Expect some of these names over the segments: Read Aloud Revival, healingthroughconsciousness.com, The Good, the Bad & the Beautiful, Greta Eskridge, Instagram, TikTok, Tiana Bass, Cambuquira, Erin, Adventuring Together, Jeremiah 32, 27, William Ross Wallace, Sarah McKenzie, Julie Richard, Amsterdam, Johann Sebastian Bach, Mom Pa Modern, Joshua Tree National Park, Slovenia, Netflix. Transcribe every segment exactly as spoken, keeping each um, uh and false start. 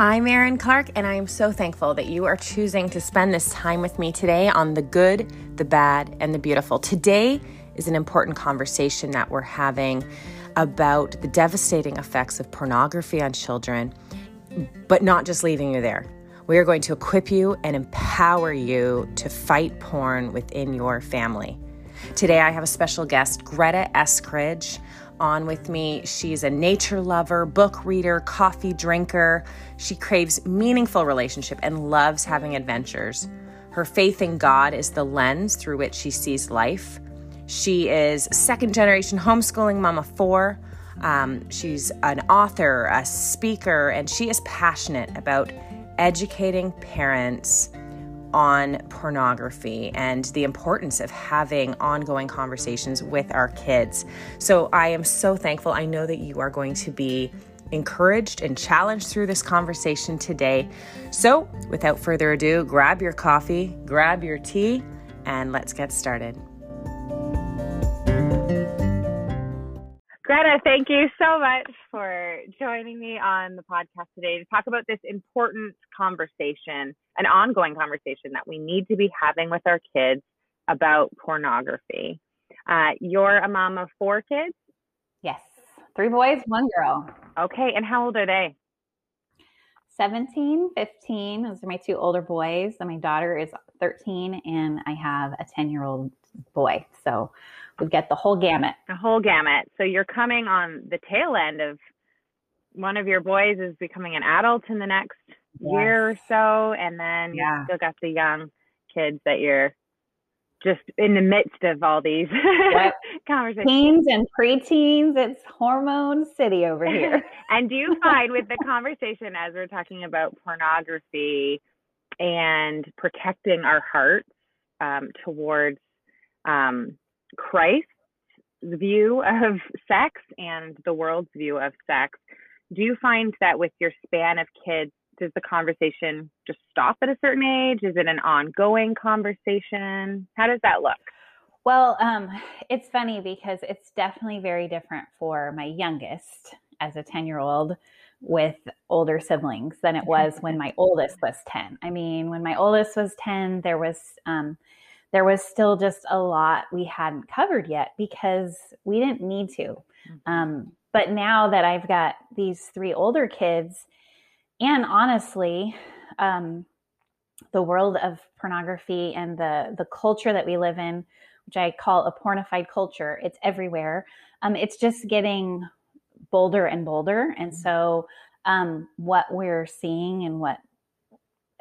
I'm Erin Clark, and I am so thankful that you are choosing to spend this time with me today on The Good, the Bad, and the Beautiful. Today is an important conversation that we're having about the devastating effects of pornography on children, but not just leaving you there. We are going to equip you and empower you to fight porn within your family. Today I have a special guest, Greta Eskridge, on with me. She's a nature lover, book reader, coffee drinker. She craves meaningful relationship and loves having adventures. Her faith in God is the lens through which she sees life. She is second generation homeschooling mom of four. Um, she's an author, a speaker, and she is passionate about educating parents on pornography and the importance of having ongoing conversations with our kids. So I am so thankful. I know that you are going to be encouraged and challenged through this conversation today. So without further ado, grab your coffee, grab your tea, and let's get started. Greta, thank you so much for joining me on the podcast today to talk about this important conversation, an ongoing conversation that we need to be having with our kids about pornography. Uh, you're a mom of four kids? Yes. Three boys, one girl. Okay. And how old are they? seventeen, fifteen. Those are my two older boys. And my daughter is thirteen, and I have a ten-year-old boy. So we get the whole gamut. The whole gamut. So you're coming on the tail end of one of your boys is becoming an adult in the next yes. year or so. And then yeah. you still got the young kids that you're just in the midst of all these yep. conversations. Teens and preteens. It's hormone city over here. And do you find with the conversation as we're talking about pornography and protecting our hearts um, towards um, Christ's view of sex and the world's view of sex, do you find that with your span of kids, does the conversation just stop at a certain age? Is it an ongoing conversation? How does that look? Well, um, it's funny because it's definitely very different for my youngest as a ten-year-old with older siblings than it was when my oldest was ten. I mean, when my oldest was ten, there was... Um, there was still just a lot we hadn't covered yet because we didn't need to. Um, but now that I've got these three older kids, and honestly, um, the world of pornography and the the culture that we live in, which I call a pornified culture, it's everywhere. Um, it's just getting bolder and bolder. And so um, what we're seeing and what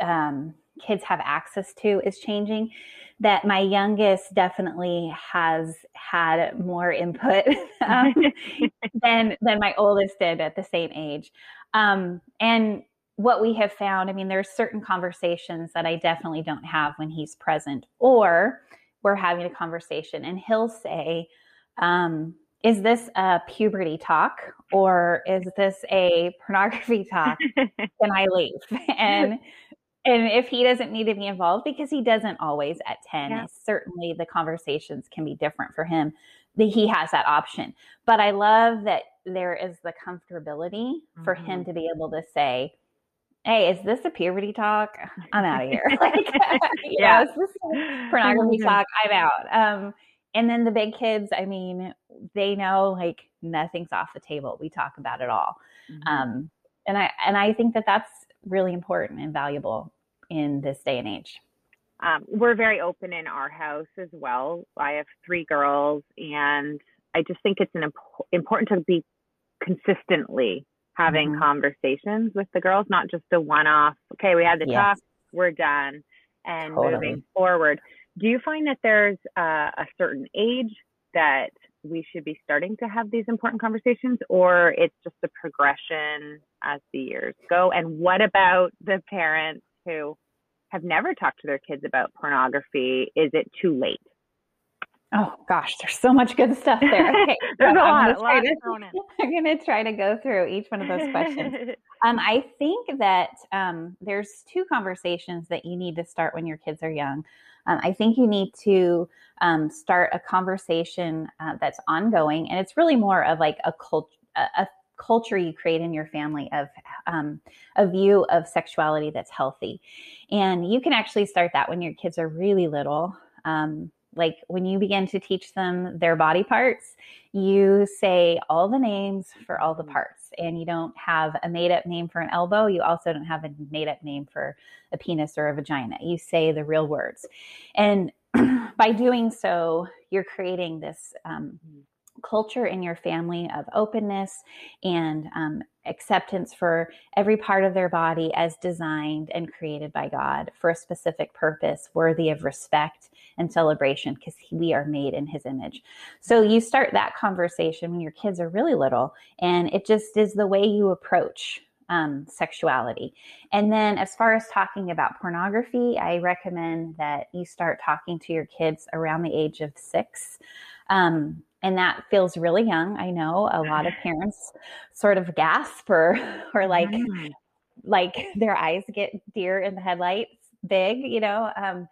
um, kids have access to is changing. That my youngest definitely has had more input um, than than my oldest did at the same age. Um, and what we have found, I mean, there's certain conversations that I definitely don't have when he's present, or we're having a conversation and he'll say, um, is this a puberty talk or is this a pornography talk? Can I leave? And And if he doesn't need to be involved, because he doesn't always at ten, yeah. certainly the conversations can be different for him. He has that option. But I love that there is the comfortability mm-hmm. for him to be able to say, hey, is this a puberty talk? I'm out of here. Like, you yeah. know, is this a pornography mm-hmm. talk? I'm out. Um, and then the big kids, I mean, they know like nothing's off the table. We talk about it all. Mm-hmm. Um, and I and I think that that's really important and valuable in this day and age. Um, we're very open in our house as well. I have three girls, and I just think it's an imp- important to be consistently having mm-hmm. conversations with the girls, not just a one-off, okay, we had the yes. talk, we're done, and totally. Moving forward. Do you find that there's uh, a certain age that we should be starting to have these important conversations, or it's just a progression as the years go? And what about the parents who have never talked to their kids about pornography? Is it too late? Oh gosh, there's so much good stuff there. Okay. There's so a lot. I'm going to I'm try to go through each one of those questions. um, I think that um, there's two conversations that you need to start when your kids are young. Um, I think you need to um, start a conversation uh, that's ongoing, and it's really more of like a cult- a, a culture you create in your family of um, a view of sexuality that's healthy. And you can actually start that when your kids are really little. Um, like when you begin to teach them their body parts, you say all the names for all the parts, and you don't have a made up name for an elbow. You also don't have a made up name for a penis or a vagina. You say the real words. And by doing so, you're creating this um, culture in your family of openness and um, acceptance for every part of their body as designed and created by God for a specific purpose, worthy of respect and celebration, because we are made in his image. So you start that conversation when your kids are really little, and it just is the way you approach um, sexuality. And then as far as talking about pornography, I recommend that you start talking to your kids around the age of six. Um, And that feels really young. I know a lot of parents sort of gasp or, or like, mm. like their eyes get deer in the headlights big, you know, um,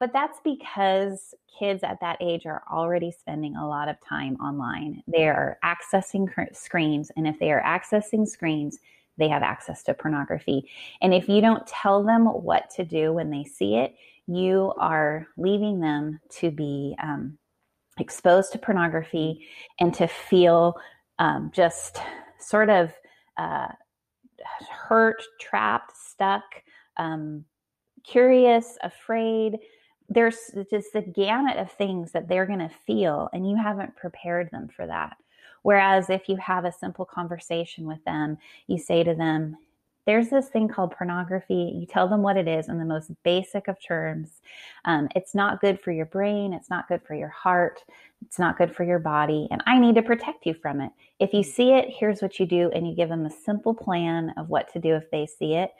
but that's because kids at that age are already spending a lot of time online. They are accessing screens. And if they are accessing screens, they have access to pornography. And if you don't tell them what to do when they see it, you are leaving them to be, um, exposed to pornography and to feel um, just sort of uh, hurt, trapped, stuck, um, curious, afraid. There's just a gamut of things that they're going to feel, and you haven't prepared them for that. Whereas if you have a simple conversation with them, you say to them, there's this thing called pornography. You tell them what it is in the most basic of terms. Um, it's not good for your brain. It's not good for your heart. It's not good for your body. And I need to protect you from it. If you see it, here's what you do. And you give them a simple plan of what to do if they see it.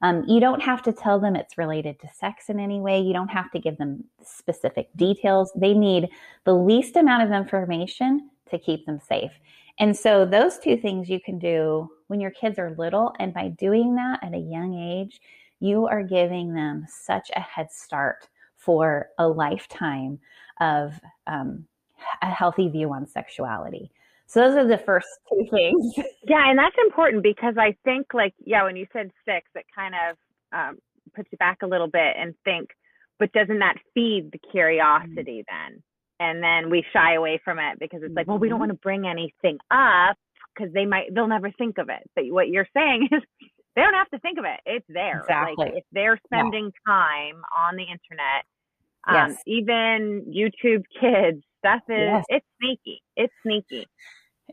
Um, you don't have to tell them it's related to sex in any way. You don't have to give them specific details. They need the least amount of information to keep them safe. And so those two things you can do when your kids are little, and by doing that at a young age, you are giving them such a head start for a lifetime of um, a healthy view on sexuality. So those are the first two things. Yeah, and that's important because I think like, yeah, when you said six, it kind of um, puts you back a little bit and think, but doesn't that feed the curiosity then? And then we shy away from it because it's like, well, we don't want to bring anything up because they might, they'll never think of it. But what you're saying is they don't have to think of it. It's there. Exactly. Like if they're spending yeah. time on the internet, um, yes. even YouTube kids, stuff is, yes. it's sneaky. It's sneaky.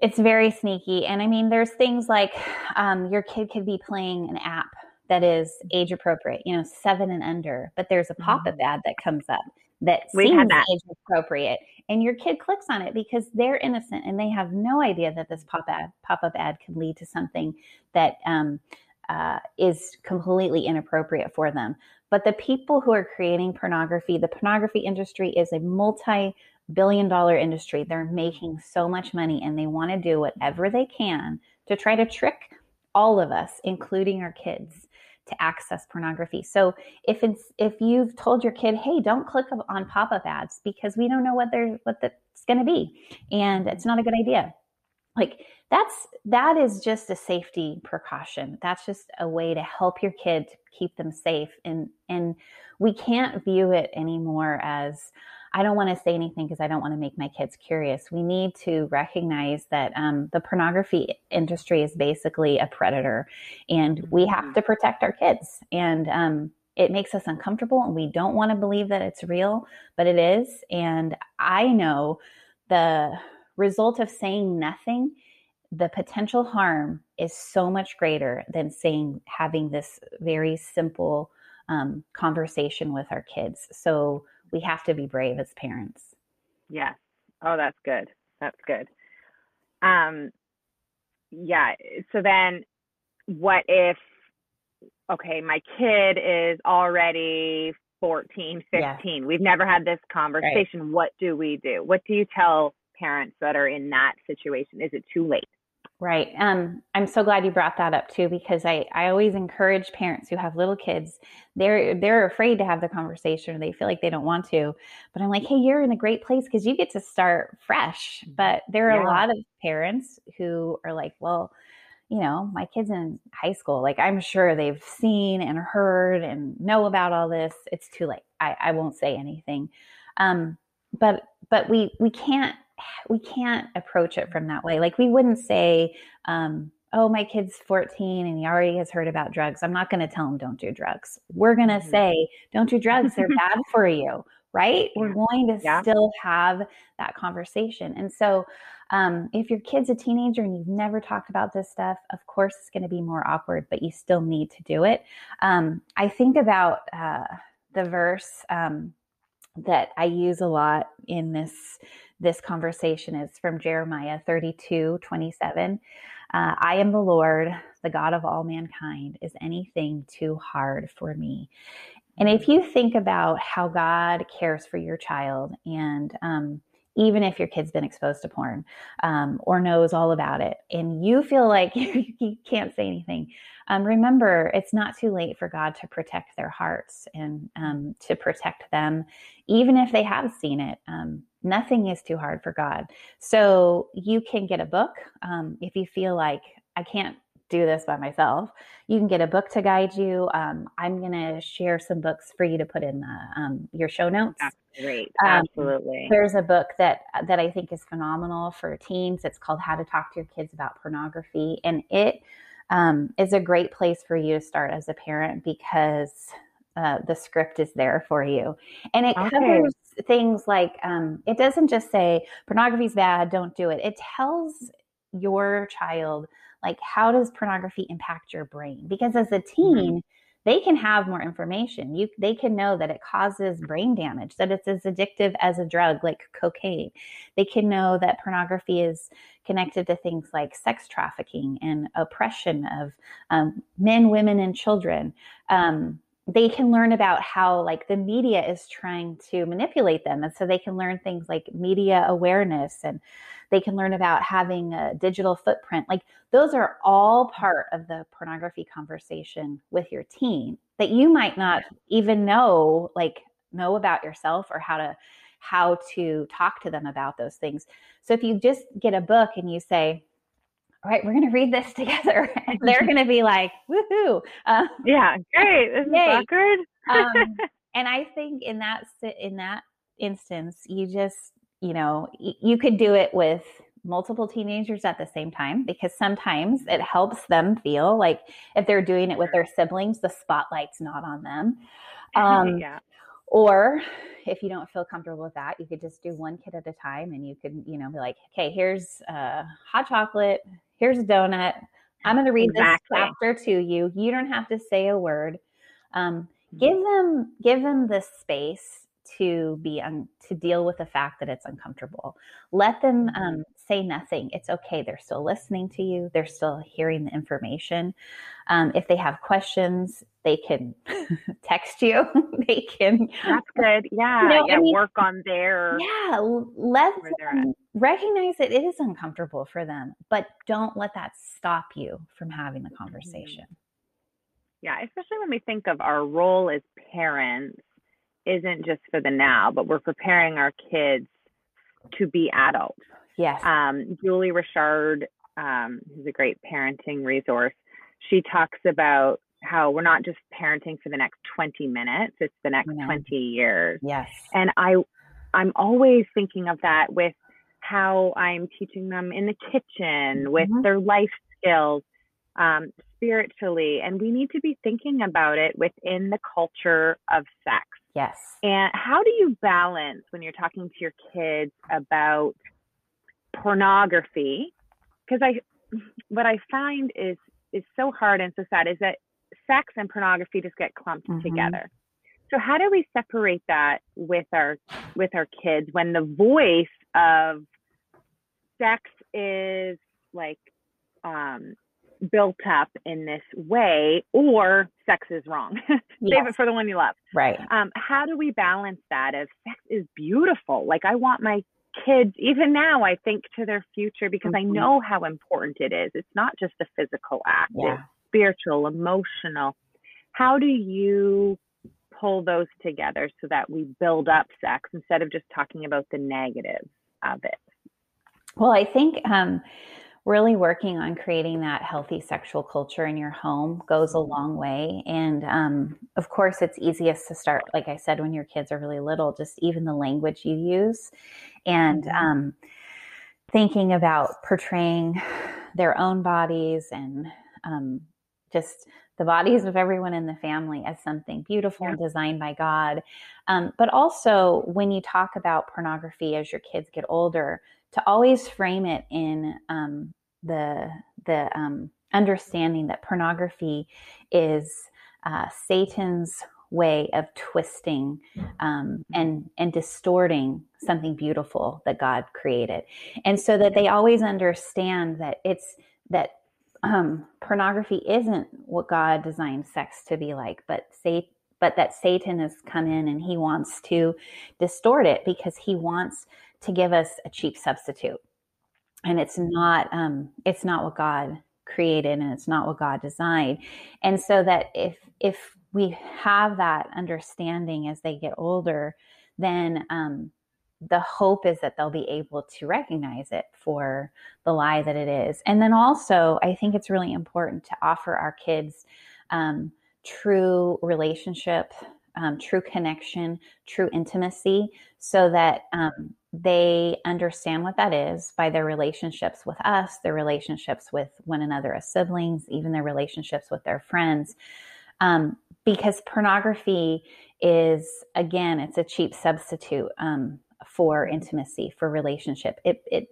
It's very sneaky. And I mean, there's things like um, your kid could be playing an app that is age appropriate, you know, seven and under, but there's a pop-up mm-hmm. ad that comes up that we seems that. age appropriate, and your kid clicks on it because they're innocent and they have no idea that this pop ad, pop-up ad can lead to something that um, uh, is completely inappropriate for them. But the people who are creating pornography, the pornography industry is a multi-billion dollar industry. They're making so much money, and they want to do whatever they can to try to trick all of us, including our kids, to access pornography. So if it's, if you've told your kid, hey, don't click on pop-up ads because we don't know what they're, what that's going to be, and it's not a good idea. Like that's, that is just a safety precaution. That's just a way to help your kid to keep them safe. And, and we can't view it anymore as, I don't want to say anything because I don't want to make my kids curious. We need to recognize that um, the pornography industry is basically a predator, and we have to protect our kids. And um, it makes us uncomfortable, and we don't want to believe that it's real, but it is. And I know the result of saying nothing, the potential harm is so much greater than saying, having this very simple um, conversation with our kids. So we have to be brave as parents. Yes. Oh, that's good. That's good. Um, yeah. So then what if, okay, my kid is already fourteen, fifteen. Yeah. We've never had this conversation. Right. What do we do? What do you tell parents that are in that situation? Is it too late? Right. Um, I'm so glad you brought that up too, because I, I always encourage parents who have little kids. They're, they're afraid to have the conversation, or they feel like they don't want to, but I'm like, hey, you're in a great place because you get to start fresh. But there are yeah. a lot of parents who are like, well, you know, my kid's in high school. Like, I'm sure they've seen and heard and know about all this. It's too late. I, I won't say anything. Um, but, but we, we can't, we can't approach it from that way. Like, we wouldn't say, um, oh, my kid's fourteen and he already has heard about drugs. I'm not going to tell him don't do drugs. We're going to mm-hmm. say, don't do drugs. They're bad for you. Right. We're going to yeah. still have that conversation. And so um, if your kid's a teenager and you've never talked about this stuff, of course, it's going to be more awkward, but you still need to do it. Um, I think about uh, the verse um, that I use a lot in this This conversation is from Jeremiah thirty-two, twenty-seven. Uh, I am the Lord, the God of all mankind. Is anything too hard for me? And if you think about how God cares for your child, and um, even if your kid's been exposed to porn um, or knows all about it, and you feel like you can't say anything, um, remember, it's not too late for God to protect their hearts and um, to protect them, even if they have seen it. Um, Nothing is too hard for God. So you can get a book. Um, if you feel like I can't do this by myself, you can get a book to guide you. Um, I'm going to share some books for you to put in the, um, your show notes. That's great. Absolutely. Um, there's a book that, that I think is phenomenal for teens. It's called How to Talk to Your Kids About Pornography. And it um, is a great place for you to start as a parent, because uh, the script is there for you. And it okay. covers things like, um, it doesn't just say pornography is bad, don't do it. It tells your child, like, how does pornography impact your brain? Because as a teen, mm-hmm. they can have more information. You, they can know that it causes brain damage, that it's as addictive as a drug like cocaine. They can know that pornography is connected to things like sex trafficking and oppression of um, men, women, and children. Um, They can learn about how, like, the media is trying to manipulate them. And so they can learn things like media awareness, and they can learn about having a digital footprint. Like, those are all part of the pornography conversation with your teen that you might not even know, like, know about yourself or how to, how to talk to them about those things. So if you just get a book and you say, all right, we're going to read this together, and they're going to be like, woohoo. Um, yeah. Great. This is awkward. um, and I think in that, in that instance, you just, you know, you could do it with multiple teenagers at the same time, because sometimes it helps them feel like if they're doing it with their siblings, the spotlight's not on them. Um, yeah. Or if you don't feel comfortable with that, you could just do one kid at a time, and you could, you know, be like, okay, here's uh, hot chocolate. Here's a donut. I'm going to read exactly. this chapter to you. You don't have to say a word. Um, give them, give them the space to be un- to deal with the fact that it's uncomfortable. Let them um, say nothing. It's okay. They're still listening to you. They're still hearing the information. Um, if they have questions, they can text you. They can. That's good. Yeah. You know, yeah I mean, work on their. Yeah. Let them recognize that it is uncomfortable for them, but don't let that stop you from having the conversation. Yeah. Especially when we think of our role as parents. Isn't just for the now, but we're preparing our kids to be adults. Yes. Um, Julie Richard, um, who's a great parenting resource, she talks about how we're not just parenting for the next twenty minutes, it's the next no. twenty years. Yes. And I, I'm always thinking of that with how I'm teaching them in the kitchen, with mm-hmm. their life skills, um, spiritually. And we need to be thinking about it within the culture of sex. Yes. And how do you balance when you're talking to your kids about pornography? Because I, what I find is, is so hard and so sad is that sex and pornography just get clumped mm-hmm. together. So how do we separate that with our, with our kids when the voice of sex is like, um, built up in this way, or sex is wrong. Save yes. it for the one you love. Right. Um, how do we balance that? If sex is beautiful, like I want my kids, even now, I think to their future, because mm-hmm. I know how important it is. It's not just a physical act, yeah. It's spiritual, emotional. How do you pull those together so that we build up sex instead of just talking about the negatives of it? Well, I think um, really working on creating that healthy sexual culture in your home goes a long way. And um, of course, it's easiest to start, like I said, when your kids are really little, just even the language you use and um, thinking about portraying their own bodies and um, just the bodies of everyone in the family as something beautiful yeah. and designed by God. Um, but also when you talk about pornography as your kids get older, to always frame it in um, the the um, understanding that pornography is uh, Satan's way of twisting um, and and distorting something beautiful that God created, and so that they always understand that it's that um, pornography isn't what God designed sex to be like, but Satan, but that Satan has come in and he wants to distort it because he wants to give us a cheap substitute. And it's not, um, it's not what God created and it's not what God designed. And so that if, if we have that understanding as they get older, then, um, the hope is that they'll be able to recognize it for the lie that it is. And then also, I think it's really important to offer our kids, um, true relationship, um, true connection, true intimacy, so that, um, they understand what that is by their relationships with us, their relationships with one another as siblings, even their relationships with their friends. Um, because pornography is, again, it's a cheap substitute um, for intimacy, for relationship. It, it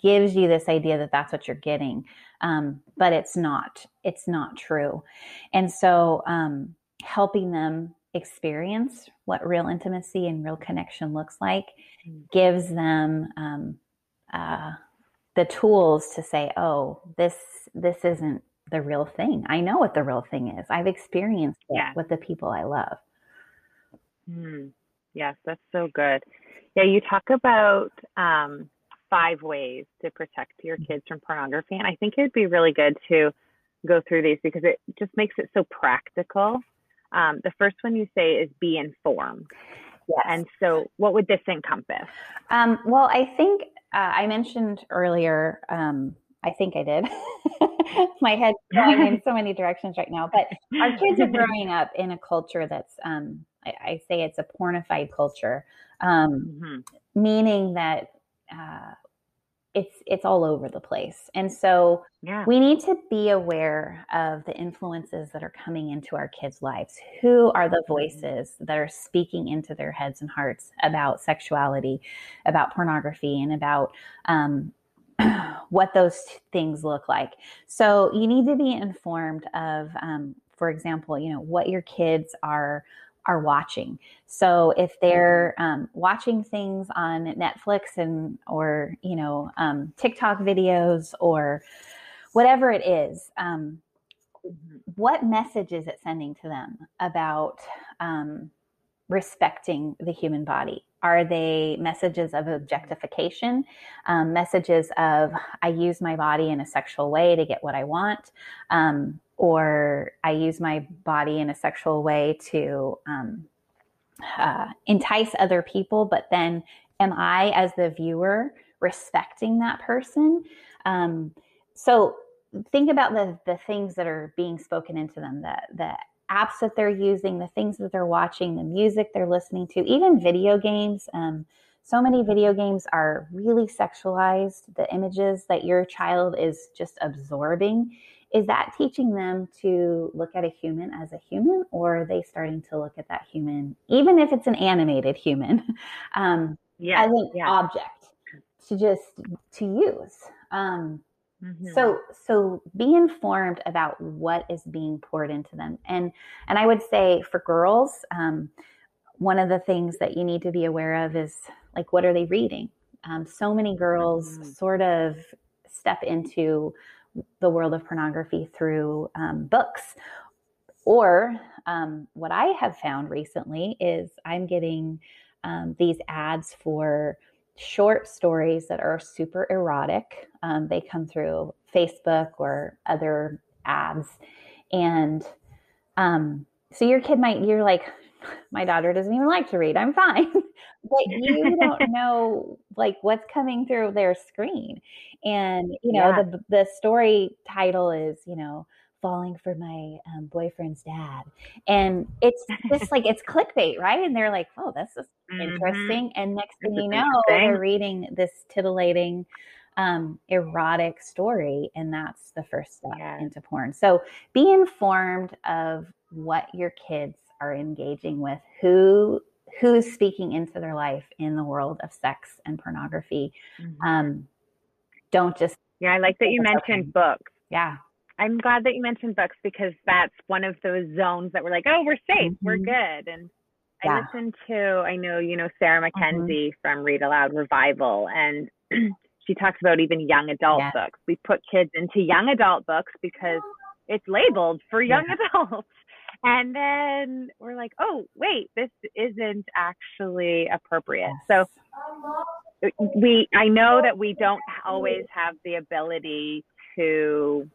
gives you this idea that that's what you're getting, um, but it's not, it's not true. And so um, helping them experience what real intimacy and real connection looks like gives them um, uh, the tools to say, oh, this this isn't the real thing. I know what the real thing is. I've experienced it yeah. with the people I love. Mm. Yes, that's so good. Yeah, you talk about um, five ways to protect your kids from pornography. And I think it'd be really good to go through these because it just makes it so practical. Um, the first one you say is be informed. Yes. And so what would this encompass? Um, well, I think uh, I mentioned earlier, um, I think I did. My head's going in so many directions right now, but our kids are growing up in a culture that's, um, I, I say it's a pornified culture, um, mm-hmm. meaning that uh, it's, it's all over the place. And so yeah. we need to be aware of the influences that are coming into our kids' lives. Who are the voices that are speaking into their heads and hearts about sexuality, about pornography, and about um, what those things look like? So you need to be informed of, um, for example, you know, what your kids are are watching. So if they're um, watching things on Netflix and, or, you know, um, TikTok videos or whatever it is, um, what message is it sending to them about um, respecting the human body? Are they messages of objectification, um, messages of I use my body in a sexual way to get what I want, um, or I use my body in a sexual way to um, uh, entice other people, but then am I, as the viewer, respecting that person? Um, so think about the the things that are being spoken into them, the, the apps that they're using, the things that they're watching, the music they're listening to, even video games. Um, so many video games are really sexualized. The images that your child is just absorbing, is that teaching them to look at a human as a human, or are they starting to look at that human, even if it's an animated human, um, yeah, as an yeah. object to just, to use? Um, mm-hmm. So, so be informed about what is being poured into them. And, and I would say for girls, um, one of the things that you need to be aware of is like, what are they reading? Um, so many girls mm-hmm. sort of step into the world of pornography through um, books, or um, what I have found recently is I'm getting um, these ads for short stories that are super erotic. Um, they come through Facebook or other ads. And um, so your kid might, you're like, my daughter doesn't even like to read. I'm fine. But you don't know like what's coming through their screen. And, you know, yeah. the the story title is, you know, falling for my um, boyfriend's dad. And it's just like, it's clickbait, right? And they're like, oh, this is interesting. Mm-hmm. And next thing this you know, they're reading this titillating, um, erotic story. And that's the first step yeah. into porn. So be informed of what your kids are engaging with, who who's speaking into their life in the world of sex and pornography. Mm-hmm. Um, don't just. Yeah. I like that you mentioned books. Yeah. I'm glad that you mentioned books, because that's one of those zones that we're like, oh, we're safe. Mm-hmm. We're good. And yeah. I listened to, I know, you know, Sarah McKenzie mm-hmm. from Read Aloud Revival, and she talks about even young adult yeah. books. We put kids into young adult books because it's labeled for young yeah. adults. And then we're like, oh, wait, this isn't actually appropriate. So we, I know that we don't always have the ability to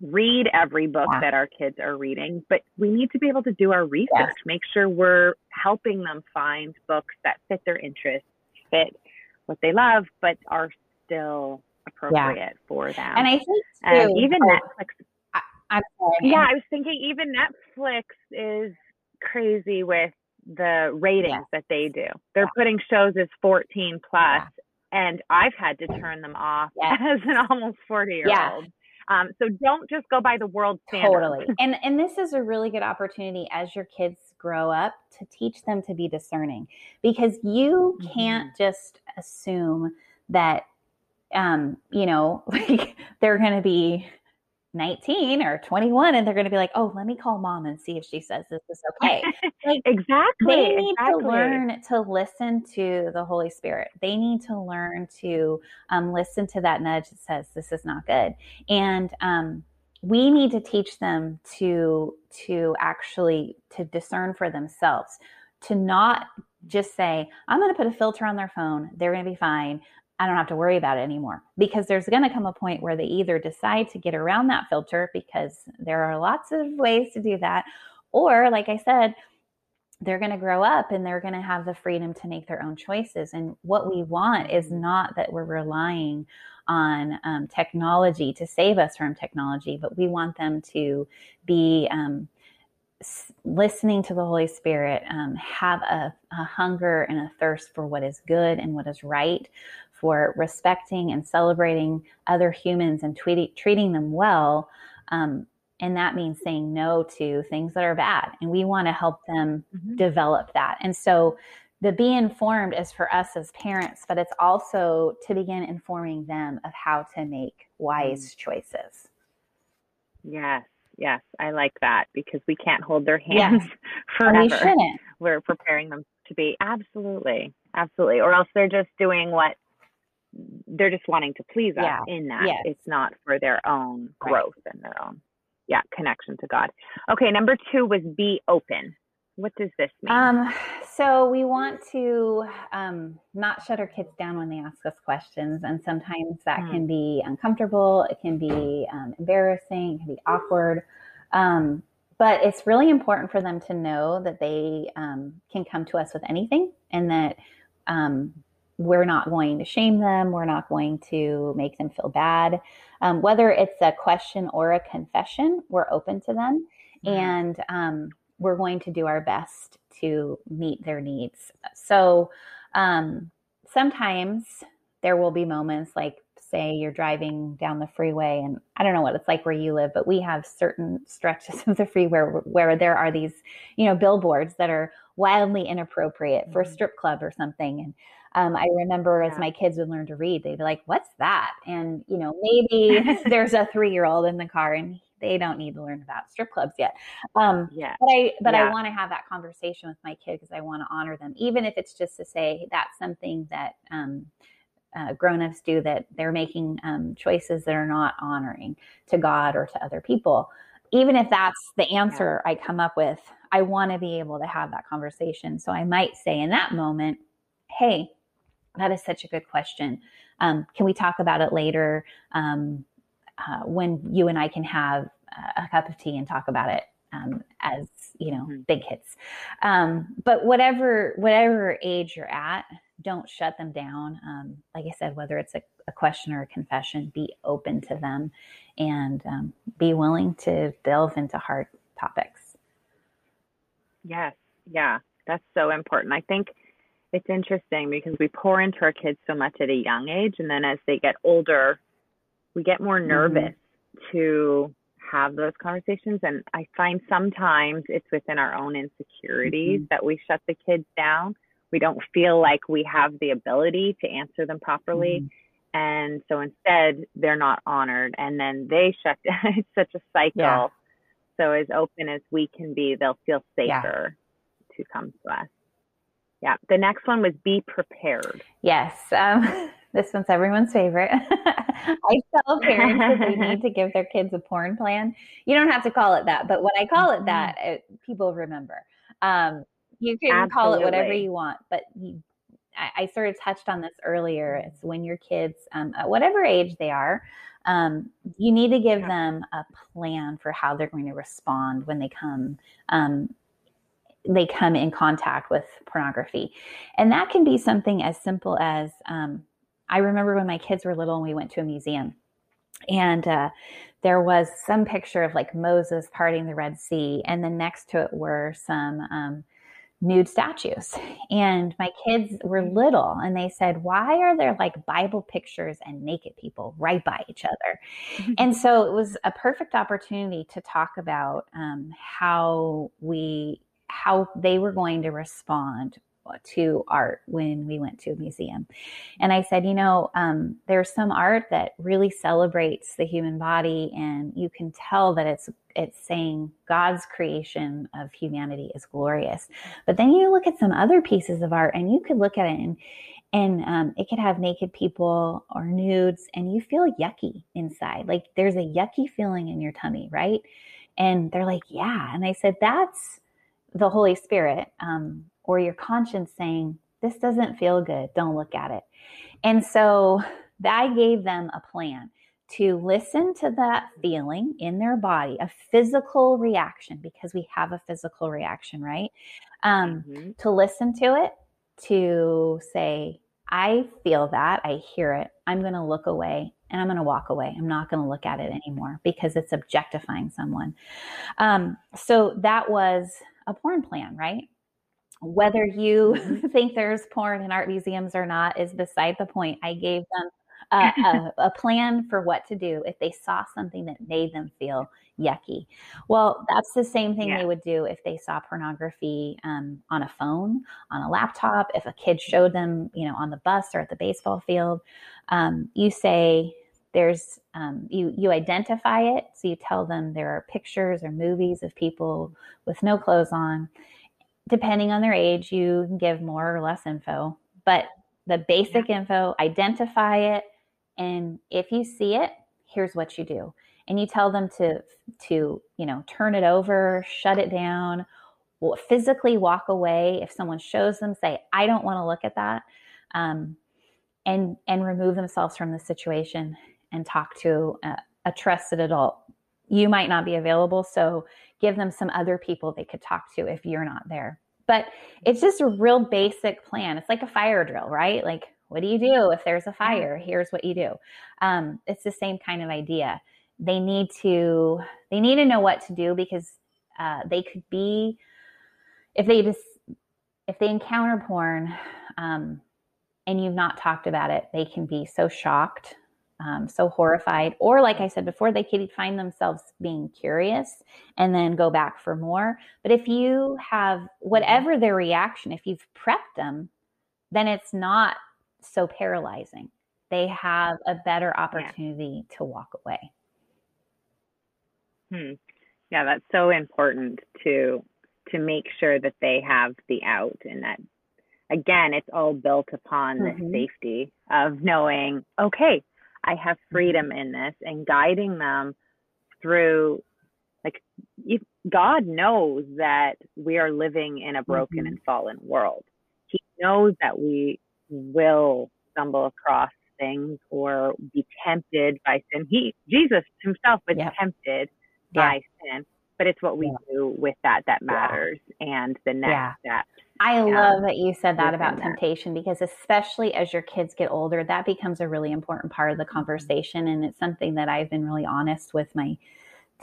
read every book yeah. that our kids are reading, but we need to be able to do our research, yes. make sure we're helping them find books that fit their interests, fit what they love, but are still appropriate yeah. for them. And I think um, even oh, Netflix. I, I'm sorry. Yeah, I was thinking even Netflix is crazy with the ratings yeah. that they do. They're yeah. putting shows as fourteen plus, yeah. and I've had to turn them off yeah. as an almost forty year old. Yeah. Um, so don't just go by the world standard. Totally. And and this is a really good opportunity as your kids grow up to teach them to be discerning, because you mm-hmm. can't just assume that, um, you know, like they're going to be nineteen or twenty-one and they're going to be like, oh, let me call mom and see if she says this is okay. Like, exactly. They need exactly. to learn to listen to the Holy Spirit. They need to learn to um, listen to that nudge that says this is not good. And um, we need to teach them to, to actually to discern for themselves, to not just say, I'm going to put a filter on their phone. They're going to be fine. I don't have to worry about it anymore, because there's going to come a point where they either decide to get around that filter, because there are lots of ways to do that. Or like I said, they're going to grow up and they're going to have the freedom to make their own choices. And what we want is not that we're relying on um, technology to save us from technology, but we want them to be um, listening to the Holy Spirit, um, have a, a hunger and a thirst for what is good and what is right, for respecting and celebrating other humans and tweet- treating them well. Um, and that means saying no to things that are bad. And we want to help them mm-hmm. develop that. And so the be informed is for us as parents, but it's also to begin informing them of how to make wise choices. Yes, yes. I like that, because we can't hold their hands yes. forever. And we shouldn't. We're preparing them to be. Absolutely. Absolutely. Or else they're just doing what they're just wanting to please us yeah. in that. Yes. It's not for their own growth right. and their own, yeah, connection to God. Okay. Number two was be open. What does this mean? Um, so we want to um, not shut our kids down when they ask us questions. And sometimes that mm. can be uncomfortable. It can be um, embarrassing. It can be awkward. Um, but it's really important for them to know that they um, can come to us with anything, and that um, we're not going to shame them. We're not going to make them feel bad. Um, whether it's a question or a confession, we're open to them. Mm-hmm. And um, we're going to do our best to meet their needs. So um, sometimes there will be moments, like say you're driving down the freeway, and I don't know what it's like where you live, but we have certain stretches of the freeway where, where there are these, you know, billboards that are wildly inappropriate mm-hmm. for a strip club or something. And Um, I remember yeah. as my kids would learn to read, they'd be like, what's that? And, you know, maybe there's a three-year-old in the car and they don't need to learn about strip clubs yet. Um, yeah. But I but yeah. I want to have that conversation with my kid, because I want to honor them, even if it's just to say that's something that um, uh, grown-ups do, that they're making um, choices that are not honoring to God or to other people. Even if that's the answer yeah. I come up with, I want to be able to have that conversation. So I might say in that moment, hey, That is such a good question. Um, can we talk about it later um, uh, when you and I can have a cup of tea and talk about it um, as, you know, mm-hmm. big hits. Um, but whatever, whatever age you're at, don't shut them down. Um, like I said, whether it's a, a question or a confession, be open to them and um, be willing to delve into hard topics. Yes. Yeah. That's so important. I think it's interesting because we pour into our kids so much at a young age. And then as they get older, we get more nervous mm-hmm. to have those conversations. And I find sometimes it's within our own insecurities mm-hmm. that we shut the kids down. We don't feel like we have the ability to answer them properly. Mm-hmm. And so instead, they're not honored. And then they shut down. It's such a cycle. Yeah. So as open as we can be, they'll feel safer yeah. to come to us. Yeah. The next one was be prepared. Yes. Um, this one's everyone's favorite. I tell parents that they need to give their kids a porn plan. You don't have to call it that, but when I call it that, it, people remember. Um, you can Absolutely. Call it whatever you want, but you, I, I sort of touched on this earlier. It's when your kids, um, at whatever age they are, um, you need to give yeah. them a plan for how they're going to respond when they come, um, they come in contact with pornography. And that can be something as simple as, um, I remember when my kids were little and we went to a museum and, uh, there was some picture of like Moses parting the Red Sea. And then next to it were some, um, nude statues. And my kids were little and they said, why are there like Bible pictures and naked people right by each other? Mm-hmm. And so it was a perfect opportunity to talk about, um, how we, how they were going to respond to art when we went to a museum. And I said, you know, um, there's some art that really celebrates the human body and you can tell that it's, it's saying God's creation of humanity is glorious. But then you look at some other pieces of art and you could look at it and, and um, it could have naked people or nudes and you feel yucky inside. Like there's a yucky feeling in your tummy, right? And they're like, yeah. And I said, that's the Holy Spirit, um, or your conscience saying, this doesn't feel good, don't look at it. And so I gave them a plan to listen to that feeling in their body, a physical reaction, because we have a physical reaction, right? Um, mm-hmm. To listen to it, to say, I feel that, I hear it, I'm gonna look away and I'm gonna walk away. I'm not gonna look at it anymore because it's objectifying someone. Um, so that was a porn plan, right? Whether you think there's porn in art museums or not is beside the point. I gave them a, a, a plan for what to do if they saw something that made them feel yucky. Well, that's the same thing yeah. they would do if they saw pornography um, on a phone, on a laptop, if a kid showed them, you know, on the bus or at the baseball field. Um, you say there's, um, you, you identify it. So you tell them there are pictures or movies of people with no clothes on. Depending on their age, you can give more or less info, but the basic yeah. info, identify it. And if you see it, here's what you do. And you tell them to, to, you know, turn it over, shut it down, physically walk away. If someone shows them, say, I don't want to look at that. Um, and, and remove themselves from the situation and talk to a, a trusted adult. You might not be available, so give them some other people they could talk to if you're not there. But it's just a real basic plan. It's like a fire drill, right? Like, what do you do if there's a fire? Here's what you do. Um, it's the same kind of idea. They need to they need to know what to do because uh, they could be if they just if they encounter porn um, and you've not talked about it, they can be so shocked. Um, so horrified, or like I said before, they could find themselves being curious and then go back for more. But if you have whatever their reaction, if you've prepped them, then it's not so paralyzing. They have a better opportunity yeah. to walk away. Hmm. Yeah, that's so important to to make sure that they have the out and that. Again, it's all built upon mm-hmm. the safety of knowing, okay, I have freedom in this, and guiding them through, like, if God knows that we are living in a broken mm-hmm. and fallen world. He knows that we will stumble across things or be tempted by sin. He, Jesus himself was yeah. tempted yeah. by sin, but it's what we yeah. do with that that matters yeah. and the next yeah. step. I um, love that you said that about temptation, because especially as your kids get older, that becomes a really important part of the conversation. And it's something that I've been really honest with my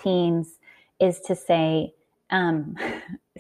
teens is to say, um,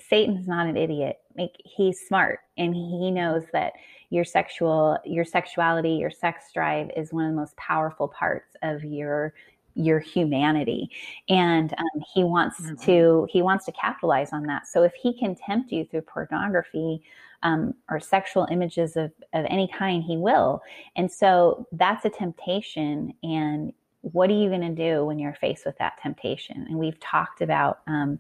Satan's not an idiot. Like, he's smart, and he knows that your sexual, your sexuality, your sex drive is one of the most powerful parts of your, your humanity. And um, he wants mm-hmm. to, he wants to capitalize on that. So if he can tempt you through pornography um, or sexual images of, of any kind, he will. And so that's a temptation. And what are you going to do when you're faced with that temptation? And we've talked about, um,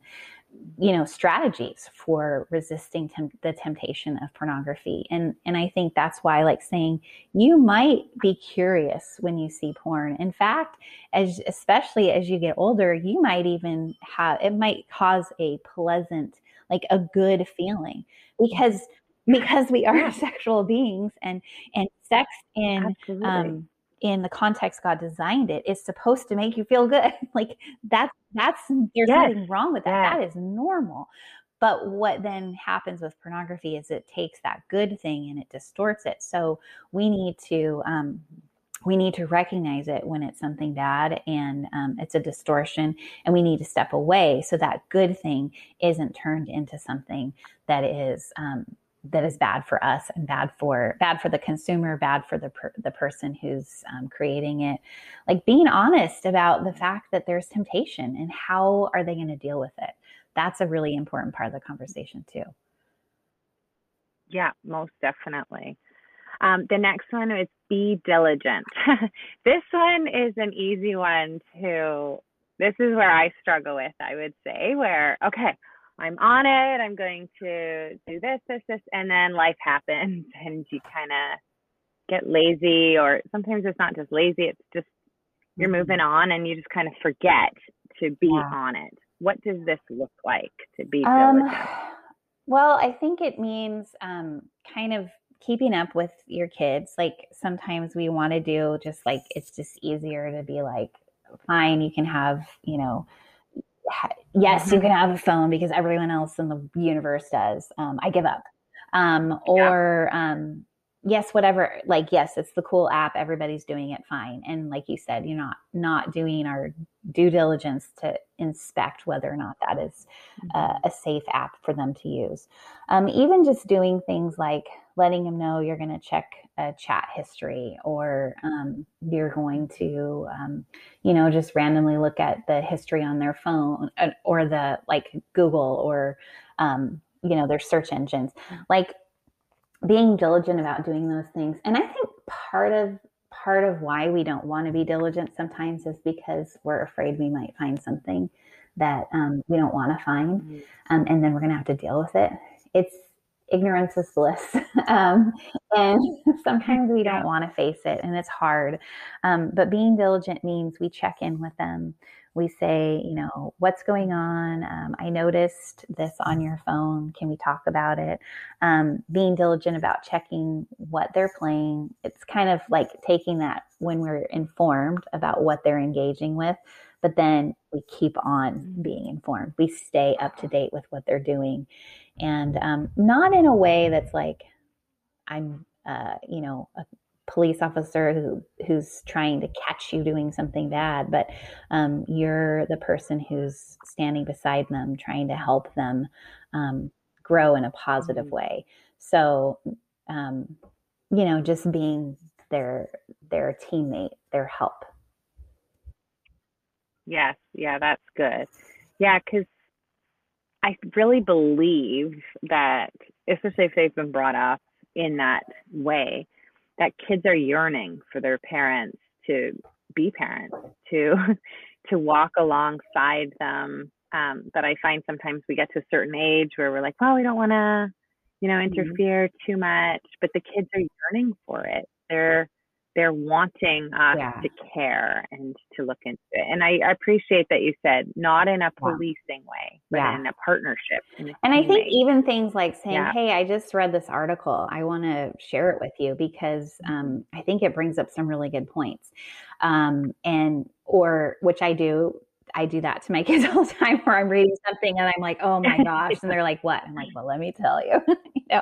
you know, strategies for resisting tem- the temptation of pornography. And, and I think that's why, like, saying you might be curious when you see porn. In fact, as, especially as you get older, you might even have, it might cause a pleasant, like a good feeling, because, because we are sexual beings, and, and sex in, Absolutely. um, in the context God designed it, is supposed to make you feel good. Like that's, that's, there's yes. nothing wrong with that. Yes. That is normal. But what then happens with pornography is it takes that good thing and it distorts it. So we need to, um, we need to recognize it when it's something bad and um, it's a distortion, and we need to step away so that good thing isn't turned into something that is, um, that is bad for us and bad for bad for the consumer, bad for the per, the person who's um, creating it. Like, being honest about the fact that there's temptation and how are they going to deal with it. That's a really important part of the conversation too. Yeah, most definitely. Um, the next one is be diligent. This one is an easy one to, this is where I struggle with, I would say, where, okay, I'm on it, I'm going to do this, this, this, and then life happens and you kind of get lazy, or sometimes it's not just lazy, it's just you're moving on and you just kind of forget to be yeah. on it. What does this look like to be diligent? Um, well, I think it means um, kind of keeping up with your kids. Like, sometimes we want to do just like, it's just easier to be like, fine, you can have, you know, yes, you can have a phone because everyone else in the universe does. Um, I give up. Um, or um, yes, whatever. Like, yes, it's the cool app. Everybody's doing it, fine. And like you said, you're not not doing our due diligence to inspect whether or not that is uh, a safe app for them to use. Um, even just doing things like letting them know you're going to check a chat history, or um, you're going to, um, you know, just randomly look at the history on their phone, or the like Google, or, um, you know, their search engines, like being diligent about doing those things. And I think part of part of why we don't want to be diligent sometimes is because we're afraid we might find something that um, we don't want to find. Mm-hmm. Um, and then we're going to have to deal with it. It's ignorance is bliss. um, and sometimes we don't want to face it, and it's hard. Um, but being diligent means we check in with them. We say, you know, what's going on? Um, I noticed this on your phone. Can we talk about it? Um, being diligent about checking what they're playing. It's kind of like taking that when we're informed about what they're engaging with, but then we keep on being informed. We stay up to date with what they're doing, and um, not in a way that's like, I'm, uh, you know, a police officer who who's trying to catch you doing something bad, but um, you're the person who's standing beside them, trying to help them um, grow in a positive way. So, um, you know, just being their their teammate, their help. Yes, yeah, that's good. Yeah, because I really believe that, especially if they've been brought up in that way, that kids are yearning for their parents to be parents, to to walk alongside them. Um, but I find sometimes we get to a certain age where we're like, well, we don't want to, you know, interfere mm-hmm. too much. But the kids are yearning for it. They're they're wanting us yeah. to care and to look into it. And I, I appreciate that you said not in a policing yeah. way, but yeah. in a partnership. In a and I think way. even things like saying, yeah. hey, I just read this article. I want to share it with you because um, I think it brings up some really good points. Um, and, or which I do, I do that to my kids all the time where I'm reading something and I'm like, oh my gosh. And they're like, what? I'm like, well, let me tell you, you know,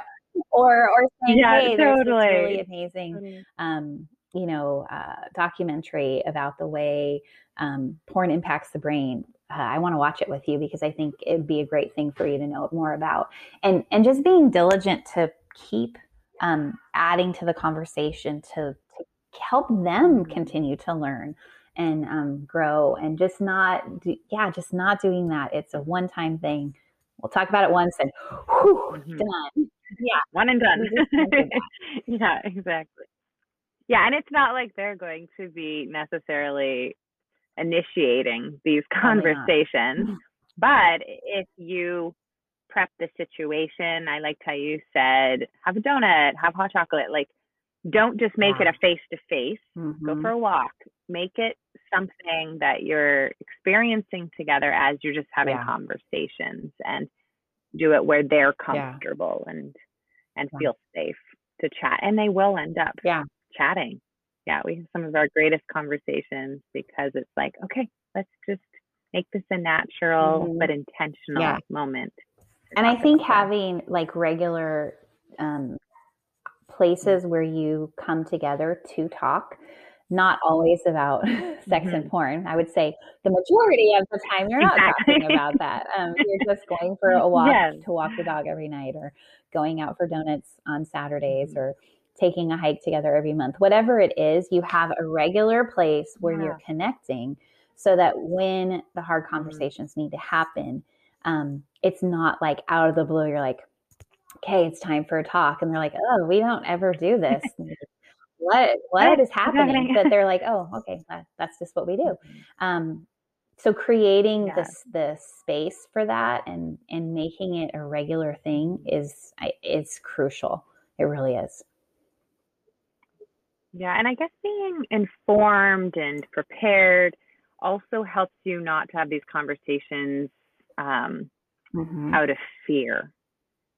or, or saying, yeah, hey, totally. there's this really amazing, totally. um, you know, uh, documentary about the way um, porn impacts the brain. Uh, I want to watch it with you because I think it'd be a great thing for you to know more about. And, and just being diligent to keep um, adding to the conversation to, to help them continue to learn and um, grow and just not, do, yeah, just not doing that. It's a one-time thing. We'll talk about it once and whew, mm-hmm. done. Yeah. One and done. Yeah, exactly. Yeah. And it's not like they're going to be necessarily initiating these conversations, oh, but if you prep the situation, I liked how you said, have a donut, have hot chocolate, like don't just make yeah. it a face-to-face, mm-hmm. go for a walk, make it something that you're experiencing together as you're just having yeah. conversations, and do it where they're comfortable yeah. and, and yeah. feel safe to chat. And they will end up yeah. chatting. Yeah. We have some of our greatest conversations because it's like, okay, let's just make this a natural, mm-hmm. but intentional yeah. moment. And I think having like regular um, places where you come together to talk, not always about sex mm-hmm. and porn. I would say the majority of the time you're not exactly. talking about that. Um, you're just going for a walk yes. to walk the dog every night, or going out for donuts on Saturdays, or taking a hike together every month. Whatever it is, you have a regular place where yeah. you're connecting so that when the hard conversations mm-hmm. need to happen, um, it's not like out of the blue, you're like, okay, it's time for a talk. And they're like, oh, we don't ever do this. What what is happening? But they're like, oh, okay, that, that's just what we do. Um, so creating yeah. this the space for that and and making it a regular thing is is crucial. It really is. Yeah, and I guess being informed and prepared also helps you not to have these conversations um, mm-hmm. out of fear.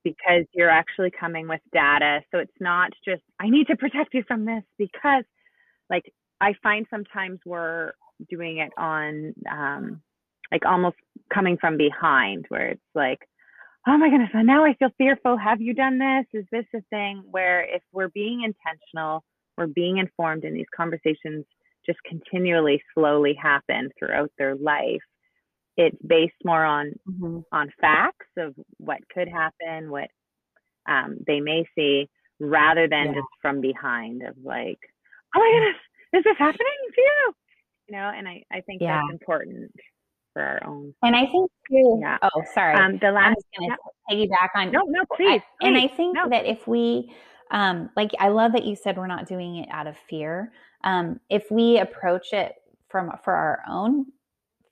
Because you're actually coming with data. So it's not just, I need to protect you from this, because like, I find sometimes we're doing it on um, like almost coming from behind, where it's like, oh my goodness, now I feel fearful. Have you done this? Is this a thing? Where if we're being intentional, we're being informed, and these conversations just continually slowly happen throughout their life. It's based more on mm-hmm. on facts of what could happen, what um, they may see, rather than yeah. just from behind of like, oh my goodness, is this happening to you? You know, and I, I think yeah. that's important for our own. And I think too, yeah. oh, sorry. Um, the last I'm just going to piggyback on. No, no, please. I, and please, I think no. that if we, um, like, I love that you said we're not doing it out of fear. Um, if we approach it from for our own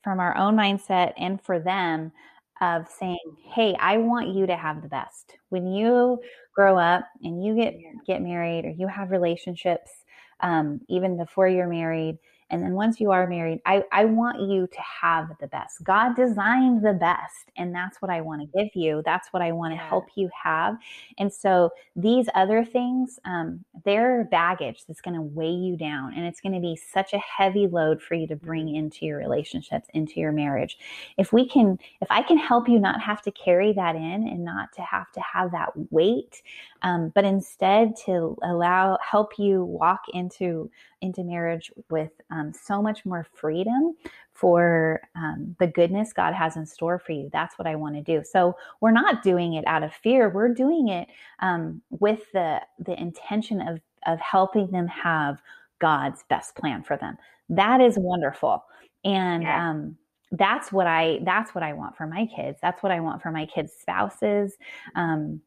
from our own mindset, and for them, of saying, hey, I want you to have the best. When you grow up and you get, get married, or you have relationships, um, even before you're married, and then once you are married, I, I want you to have the best. God designed the best, and that's what I want to give you. That's what I want to help you have. And so these other things, um, they're baggage that's going to weigh you down, and it's going to be such a heavy load for you to bring into your relationships, into your marriage. If we can, if I can help you not have to carry that in, and not to have to have that weight, um, but instead to allow, help you walk into into marriage with um, so much more freedom for um, the goodness God has in store for you. That's what I want to do. So we're not doing it out of fear. We're doing it um, with the the intention of of helping them have God's best plan for them. That is wonderful, and yeah. um, that's what I that's what I want for my kids. That's what I want for my kids' spouses. Um,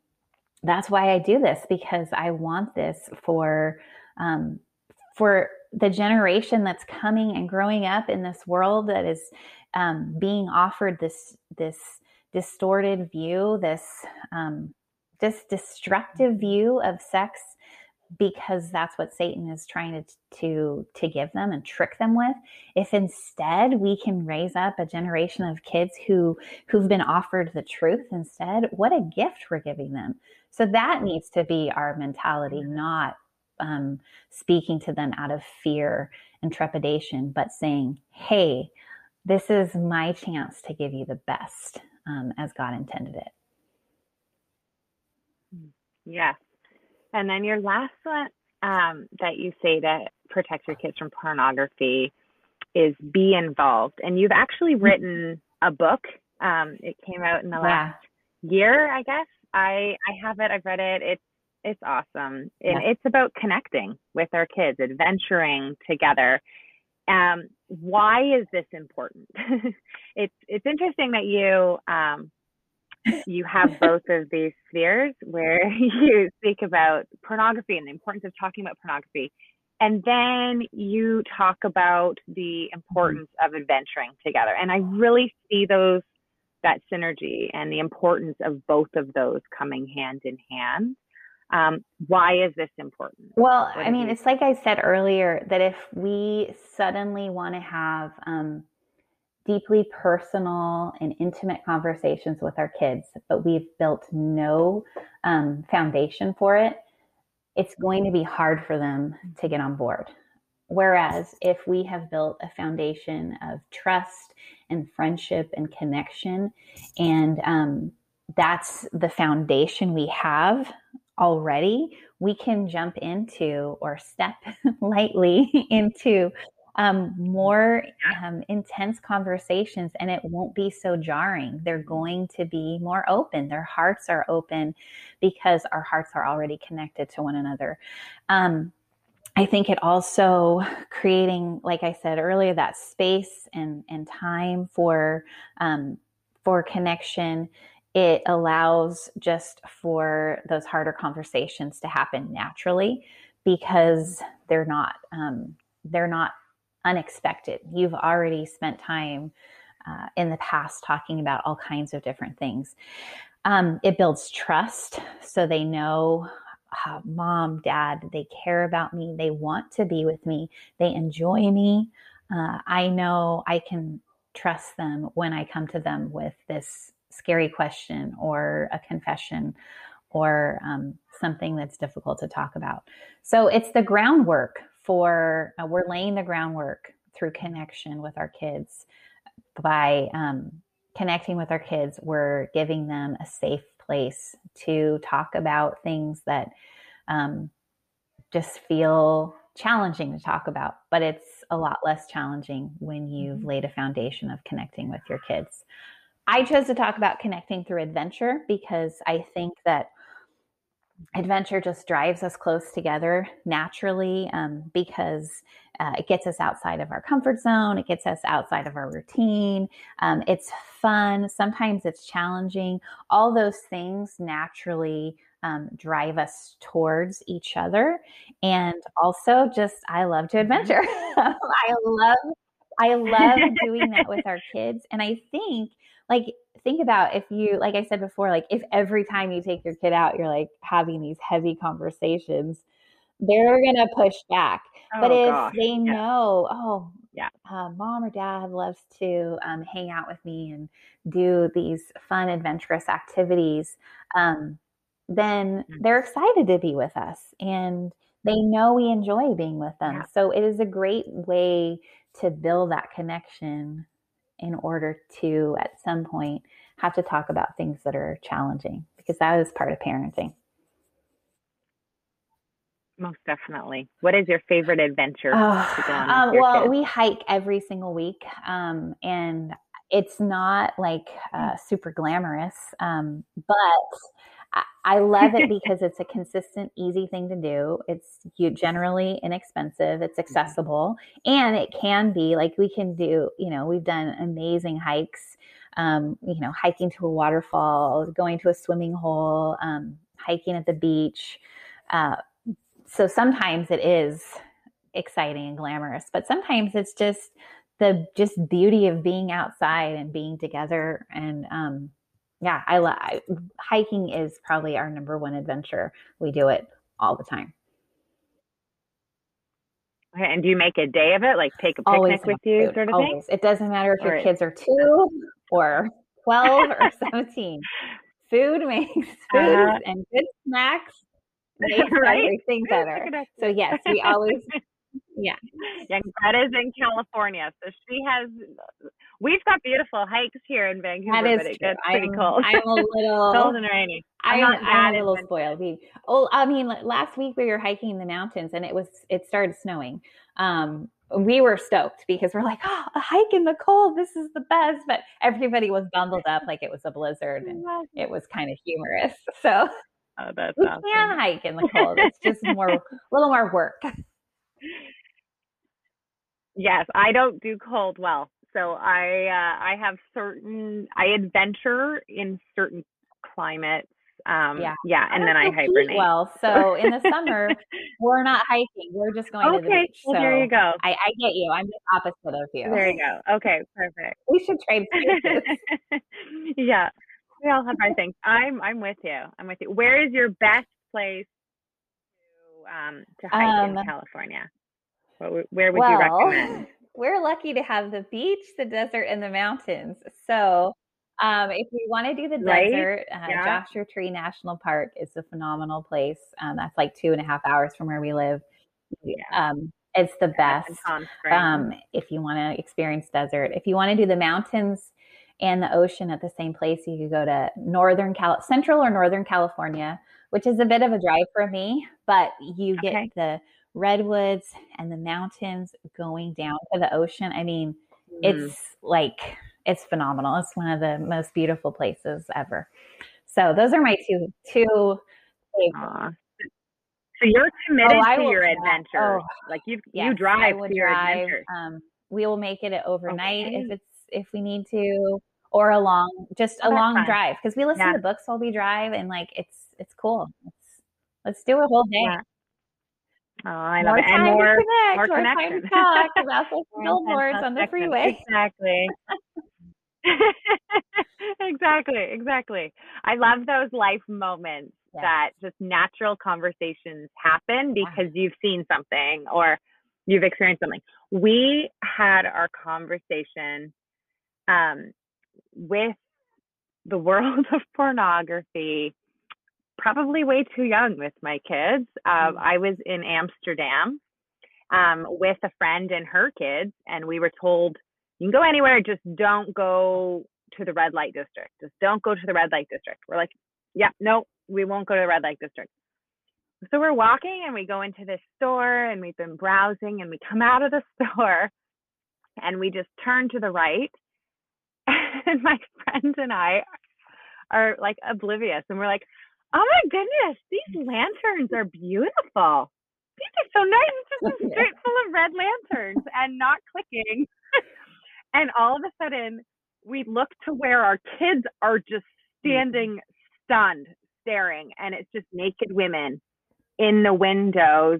that's why I do this, because I want this for. Um, For the generation that's coming and growing up in this world that is um, being offered this this distorted view, this um, this destructive view of sex because that's what Satan is trying to, to, to give them and trick them with. If instead we can raise up a generation of kids who, who've been offered the truth instead, what a gift we're giving them. So that needs to be our mentality, not um, speaking to them out of fear and trepidation, but saying, hey, this is my chance to give you the best um, as God intended it. Yes. And then your last one um, that you say to protect your kids from pornography is be involved. And you've actually written a book. Um, it came out in the last yeah. year, I guess. I, I have it. I've read it. It's, it's awesome. And yeah. it's about connecting with our kids, adventuring together. Um, why is this important? it's, it's interesting that you, um, you have both of these spheres where you speak about pornography and the importance of talking about pornography. And then you talk about the importance of adventuring together. And I really see those, that synergy and the importance of both of those coming hand in hand. Um, why is this important? Well, I mean, it's like I said earlier, that if we suddenly want to have, um, deeply personal and intimate conversations with our kids, but we've built no um, foundation for it, it's going to be hard for them to get on board. Whereas if we have built a foundation of trust and friendship and connection, and um, that's the foundation we have already, we can jump into or step lightly into Um, more um, intense conversations, and it won't be so jarring. They're going to be more open. Their hearts are open because our hearts are already connected to one another. Um, I think it also creating, like I said earlier, that space and, and time for, um, for connection. It allows just for those harder conversations to happen naturally because they're not, um, they're not unexpected. You've already spent time uh, in the past talking about all kinds of different things. Um, it builds trust. So they know uh, mom, dad, they care about me. They want to be with me. They enjoy me. Uh, I know I can trust them when I come to them with this scary question or a confession or um, something that's difficult to talk about. So it's the groundwork for uh, we're laying the groundwork through connection with our kids. By um, connecting with our kids, we're giving them a safe place to talk about things that um, just feel challenging to talk about, but it's a lot less challenging when you've laid a foundation of connecting with your kids. I chose to talk about connecting through adventure because I think that adventure just drives us close together naturally, um, because uh, it gets us outside of our comfort zone. It gets us outside of our routine. Um, it's fun. Sometimes it's challenging. All those things naturally um, drive us towards each other. And also just, I love to adventure. I love, I love doing that with our kids. And I think like, think about if you, like I said before, like if every time you take your kid out, you're like having these heavy conversations, they're going to push back. Oh, but if gosh. they yeah. know, oh, yeah, uh, mom or dad loves to um, hang out with me and do these fun, adventurous activities, um, then they're excited to be with us. And they know we enjoy being with them. Yeah. So it is a great way to build that connection in order to, at some point, have to talk about things that are challenging, because that is part of parenting. Most definitely. What is your favorite adventure? Oh, to go on um, your well, kids? We hike every single week, um, and it's not like uh, super glamorous, um, but I, I love it because it's a consistent, easy thing to do. It's you generally inexpensive. It's accessible, and it can be like we can do, you know, we've done amazing hikes, um, you know, hiking to a waterfall, going to a swimming hole, um, hiking at the beach. Uh, so sometimes it is exciting and glamorous, but sometimes it's just the just beauty of being outside and being together. And, um, yeah, I love hiking is probably our number one adventure. We do it all the time. Okay, and do you make a day of it? Like take a picnic always with you food, sort of always. Thing? It doesn't matter if or your it, kids are two or twelve or seventeen. Food makes food uh, and good snacks makes right? everything better. So yes, we always, yeah. yeah. Greta's in California. So she has, we've got beautiful hikes here in Vancouver, that is but it true. Gets pretty I'm, cold. I'm a little, cold and rainy. I'm, I'm, I'm a little spoiled. Oh, I mean, last week we were hiking in the mountains and it was, it started snowing. Um, we were stoked because we're like, oh, a hike in the cold. This is the best. But everybody was bundled up like it was a blizzard and it was kind of humorous. So oh, that's we awesome. Can hike in the cold. It's just more, a little more work. Yes. I don't do cold well. So I, uh, I have certain, I adventure in certain climates. Um, yeah. yeah. And I then I hibernate. Well, so in the summer, we're not hiking. We're just going okay, to the beach. Well, so there you go. I, I get you. I'm the opposite of you. There you go. Okay. Perfect. We should trade places. Yeah. We all have our things. I'm, I'm with you. I'm with you. Where is your best place to, um, to hike um, in California? What, where would well, you recommend? We're lucky to have the beach, the desert, and the mountains. So Um, if we want to do the right? desert, uh, yeah. Joshua Tree National Park is a phenomenal place. Um, that's like two and a half hours from where we live. Yeah. Um, it's the yeah, best. Um, if you want to experience desert, if you want to do the mountains and the ocean at the same place, you could go to Northern Cal, Central or Northern California, which is a bit of a drive for me, but you get okay. the redwoods and the mountains going down to the ocean. I mean, mm. it's like... It's phenomenal. It's one of the most beautiful places ever. So those are my two two favorites. So you're committed oh, to your adventure. Oh, like you yes, you drive to your drive. Adventure. Um, we will make it overnight okay. if it's if we need to, or a long just oh, a long fun. drive because we listen yeah. to books while we drive and like it's it's cool. It's, let's do a whole day. Yeah. Oh, I love more it. And more, connect, more, more connection. More time to talk about those billboards on the freeway. Exactly. exactly. Exactly. I love those life moments yeah. that just natural conversations happen because yeah. you've seen something or you've experienced something. We had our conversation um, with the world of pornography probably way too young with my kids. Um, I was in Amsterdam um, with a friend and her kids, and we were told, you can go anywhere, just don't go to the red light district. Just don't go to the red light district. We're like, yeah, no, we won't go to the red light district. So we're walking and we go into this store and we've been browsing and we come out of the store and we just turn to the right. And my friend and I are like oblivious and we're like, oh my goodness, these lanterns are beautiful. These are so nice. It's just a street full of red lanterns and not clicking. And all of a sudden, we look to where our kids are just standing stunned, staring, and it's just naked women in the windows.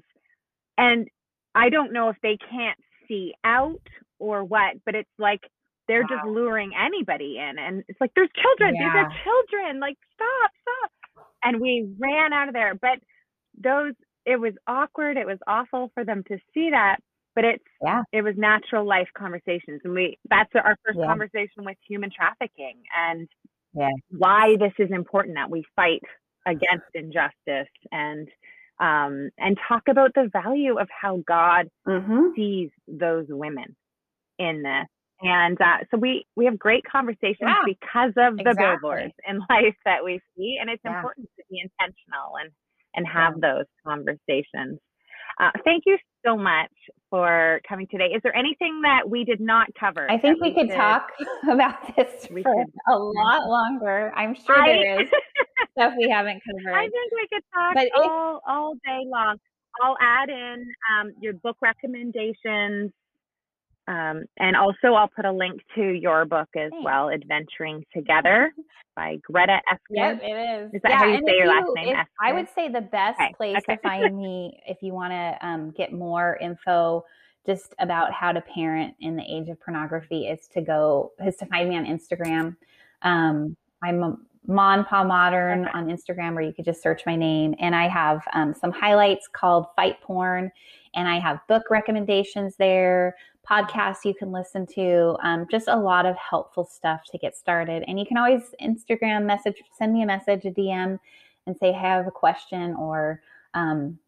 And I don't know if they can't see out or what, but it's like they're wow. just luring anybody in. And it's like, there's children, yeah. these are children, like, stop, stop. And we ran out of there, but those, it was awkward. It was awful for them to see that, but it's, yeah. it was natural life conversations. And we, that's our first yeah. conversation with human trafficking and yeah. why this is important that we fight against injustice and, um, and talk about the value of how God mm-hmm. sees those women in this. And uh, so we, we have great conversations yeah, because of the exactly. billboards in life that we see. And it's yeah. important to be intentional and, and have yeah. those conversations. Uh, thank you so much for coming today. Is there anything that we did not cover? I think we, we could did? talk about this we for could. a lot longer. I'm sure I, there is stuff we haven't covered. I think we could talk but all, if, all day long. I'll add in um, your book recommendations. Um, and also, I'll put a link to your book as Thanks. well, Adventuring Together by Greta Eskridge. Yep, it is. Is that yeah, how you say your you, last name? I would say the best okay. place okay. to find me if you want to um, get more info just about how to parent in the age of pornography is to go, is to find me on Instagram. Um, I'm Mom Pa Modern on Instagram, or you could just search my name. And I have um, some highlights called Fight Porn, and I have book recommendations there, podcasts you can listen to, um, just a lot of helpful stuff to get started. And you can always Instagram message, send me a message, a D M, and say, hey, I have a question, or um,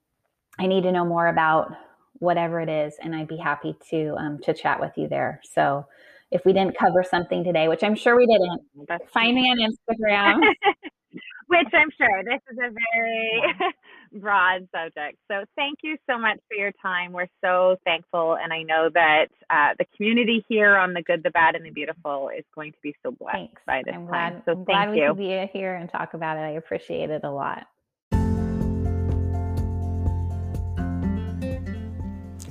I need to know more about whatever it is. And I'd be happy to um, to chat with you there. So if we didn't cover something today, which I'm sure we didn't, That's find me on Instagram. Which I'm sure this is a very broad subject. So thank you so much for your time. We're so thankful. And I know that uh, the community here on The Good, the Bad, and the Beautiful is going to be so blessed Thanks. by this I'm glad, time. So I'm thank glad you. we could be here and talk about it. I appreciate it a lot.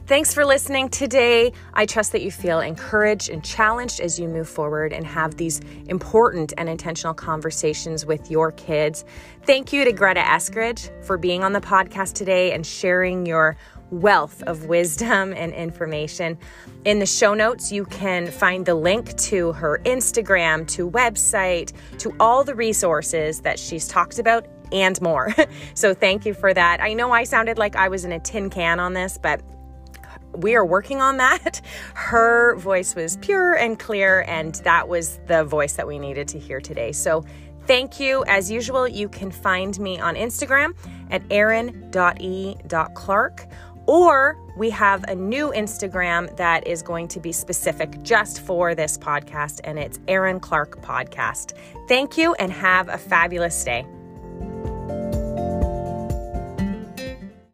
Thanks for listening today. I trust that you feel encouraged and challenged as you move forward and have these important and intentional conversations with your kids. Thank you to Greta Eskridge for being on the podcast today and sharing your wealth of wisdom and information. In the show notes, you can find the link to her Instagram, to website, to all the resources that she's talked about and more. So thank you for that. I know I sounded like I was in a tin can on this, but we are working on that. Her voice was pure and clear, and that was the voice that we needed to hear today. So thank you. As usual, you can find me on Instagram at erin dot e dot clark, or we have a new Instagram that is going to be specific just for this podcast, and it's Erin Clark Podcast. Thank you, and have a fabulous day.